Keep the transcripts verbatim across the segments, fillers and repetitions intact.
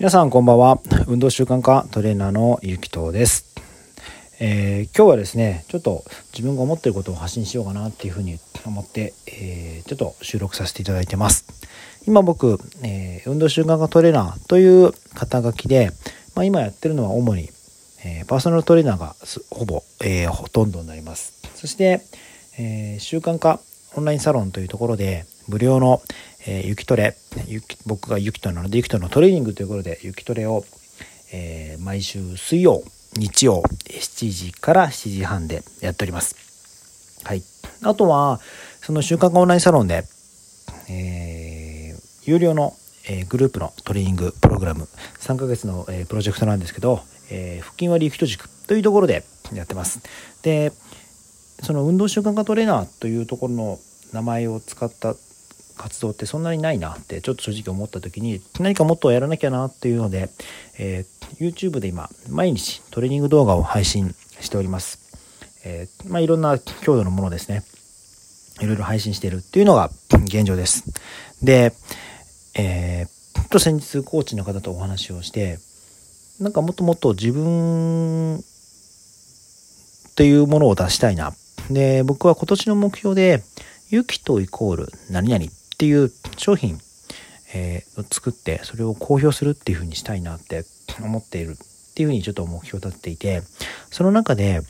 皆さんこんばんは。運動習慣化トレーナーのゆきとです。えー、今日はですねちょっと自分が思っていることを発信しようかなっていうふうに思って、えー、ちょっと収録させていただいてます。今僕、えー、運動習慣化トレーナーという肩書きで、まあ、今やってるのは主に、えー、パーソナルトレーナーがほぼ、えー、ほとんどになります。そして、えー、習慣化オンラインサロンというところで無料の、えー、ゆきトレゆき僕がゆきとなのでゆきとのトレーニングということでゆきトレを、えー、毎週水曜日曜しちじからしちじはんでやっております。はい、あとはその習慣化オンラインサロンで、えー、有料の、えー、グループのトレーニングプログラムさんかげつの、えー、プロジェクトなんですけど、えー、腹筋割りゆきと軸というところでやってます。でその運動習慣化トレーナーというところの名前を使った活動ってそんなにないなってちょっと正直思った時に何かもっとやらなきゃなっていうので、えー、YouTube で今毎日トレーニング動画を配信しております。えー、まあいろんな強度のものですねいろいろ配信しているっていうのが現状です。で、えー、っと先日コーチの方とお話をしてなんかもっともっと自分っていうものを出したいな。で僕は今年の目標でゆきとイコール何々っていう商品、えー、を作ってそれを公表するっていう風にしたいなって思っているっていう風にちょっと目標を立てていてその中で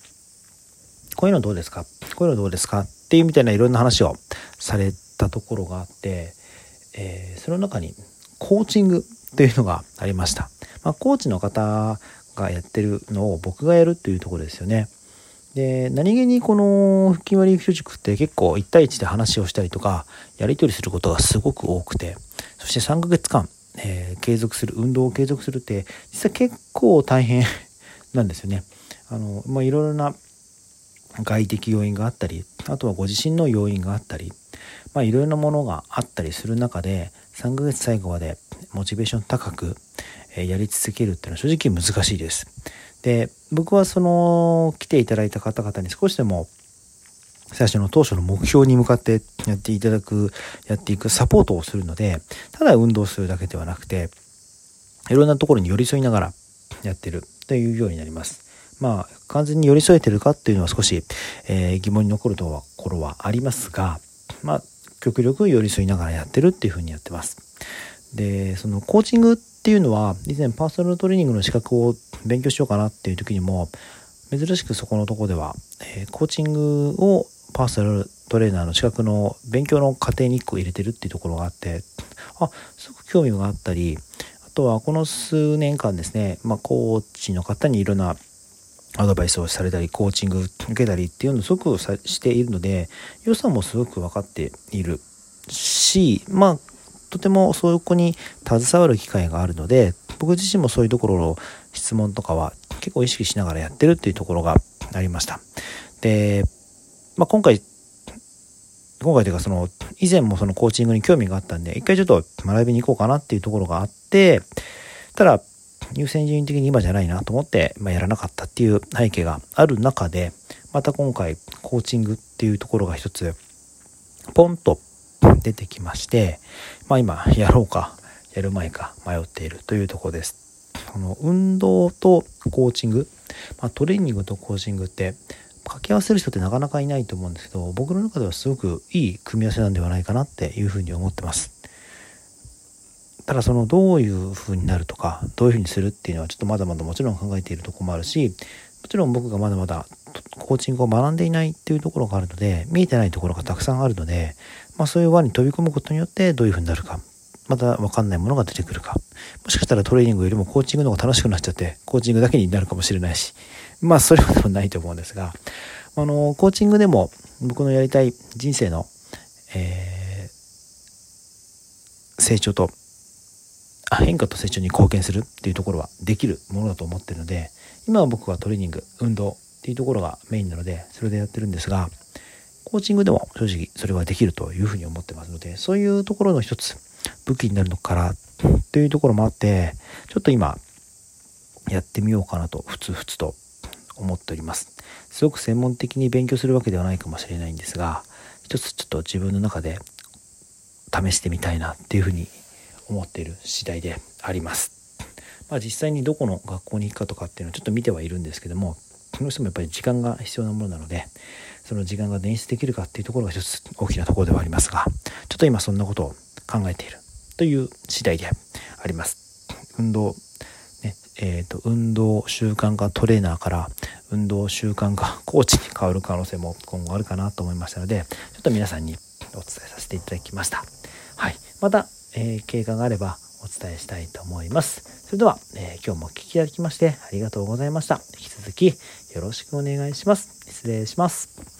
こういうのどうですかこういうのどうですかっていうみたいないろんな話をされたところがあって、えー、その中にコーチングというのがありました。まあ、コーチの方がやってるのを僕がやるっていうところですよね。で何気にこの腹筋割りゆきと軸って結構いち対いちで話をしたりとかやり取りすることがすごく多くてそしてさんかげつかん、えー、継続する運動を継続するって実は結構大変なんですよね。あの、まあ、いろいろな外的要因があったりあとはご自身の要因があったり、まあ、いろいろなものがあったりする中でさんかげつ最後までモチベーション高く、えー、やり続けるっていうのは正直難しいです。で僕はその来ていただいた方々に少しでも最初の当初の目標に向かってやっていただくやっていくサポートをするのでただ運動するだけではなくていろんなところに寄り添いながらやってるというようになります。まあ完全に寄り添えてるかっていうのは少し、えー、疑問に残るところはありますがまあ極力寄り添いながらやってるっていうふうにやってます。でそのコーチングっていうのは以前パーソナルトレーニングの資格を勉強しようかなっていう時にも珍しくそこのとこでは、えー、コーチングをパーソナルトレーナーの資格の勉強の過程にいっこ入れてるっていうところがあってあすごく興味があったりあとはこの数年間ですね、まあ、コーチの方にいろんなアドバイスをされたりコーチング受けたりっていうのをすごくしているので良さもすごく分かっているしまあとてもそこに携わる機会があるので僕自身もそういうところの質問とかは結構意識しながらやってるっていうところがありました。で、まあ、今回今回というかその以前もそのコーチングに興味があったんで一回ちょっと学びに行こうかなっていうところがあってただ優先順位的に今じゃないなと思って、まあ、やらなかったっていう背景がある中でまた今回コーチングっていうところが一つポンと出てきまして、まあ、今やろうかやる前か迷っているというところです。この運動とコーチング、まあ、トレーニングとコーチングって掛け合わせる人ってなかなかいないと思うんですけど僕の中ではすごくいい組み合わせなんではないかなっていうふうに思ってます。ただそのどういうふうになるとかどういうふうにするっていうのはちょっとまだまだもちろん考えているところもあるしもちろん僕がまだまだコーチングを学んでいないっていうところがあるので見えてないところがたくさんあるので、まあ、そういう輪に飛び込むことによってどういう風になるかまた分かんないものが出てくるかもしかしたらトレーニングよりもコーチングの方が楽しくなっちゃってコーチングだけになるかもしれないしまあそれはでもないと思うんですがあのコーチングでも僕のやりたい人生の、えー、成長と変化と成長に貢献するっていうところはできるものだと思ってるので今は僕はトレーニング運動っていうところがメインなのでそれでやってるんですがコーチングでも正直それはできるというふうに思ってますのでそういうところの一つ武器になるのかなというところもあってちょっと今やってみようかなとふつふつと思っております。すごく専門的に勉強するわけではないかもしれないんですが一つちょっと自分の中で試してみたいなっていうふうに思っている次第であります。まあ、実際にどこの学校に行くかとかっていうのをちょっと見てはいるんですけども、その人もやっぱり時間が必要なものなので、その時間が捻出できるかっていうところが一つ大きなところではありますが、ちょっと今そんなことを考えているという次第であります。運動ね、えーと、運動習慣化トレーナーから運動習慣化コーチに変わる可能性も今後あるかなと思いましたので、ちょっと皆さんにお伝えさせていただきました。はい、また、えー、経過があればお伝えしたいと思います。それでは、えー、今日もお聞きいただきましてありがとうございました。引き続きよろしくお願いします。失礼します。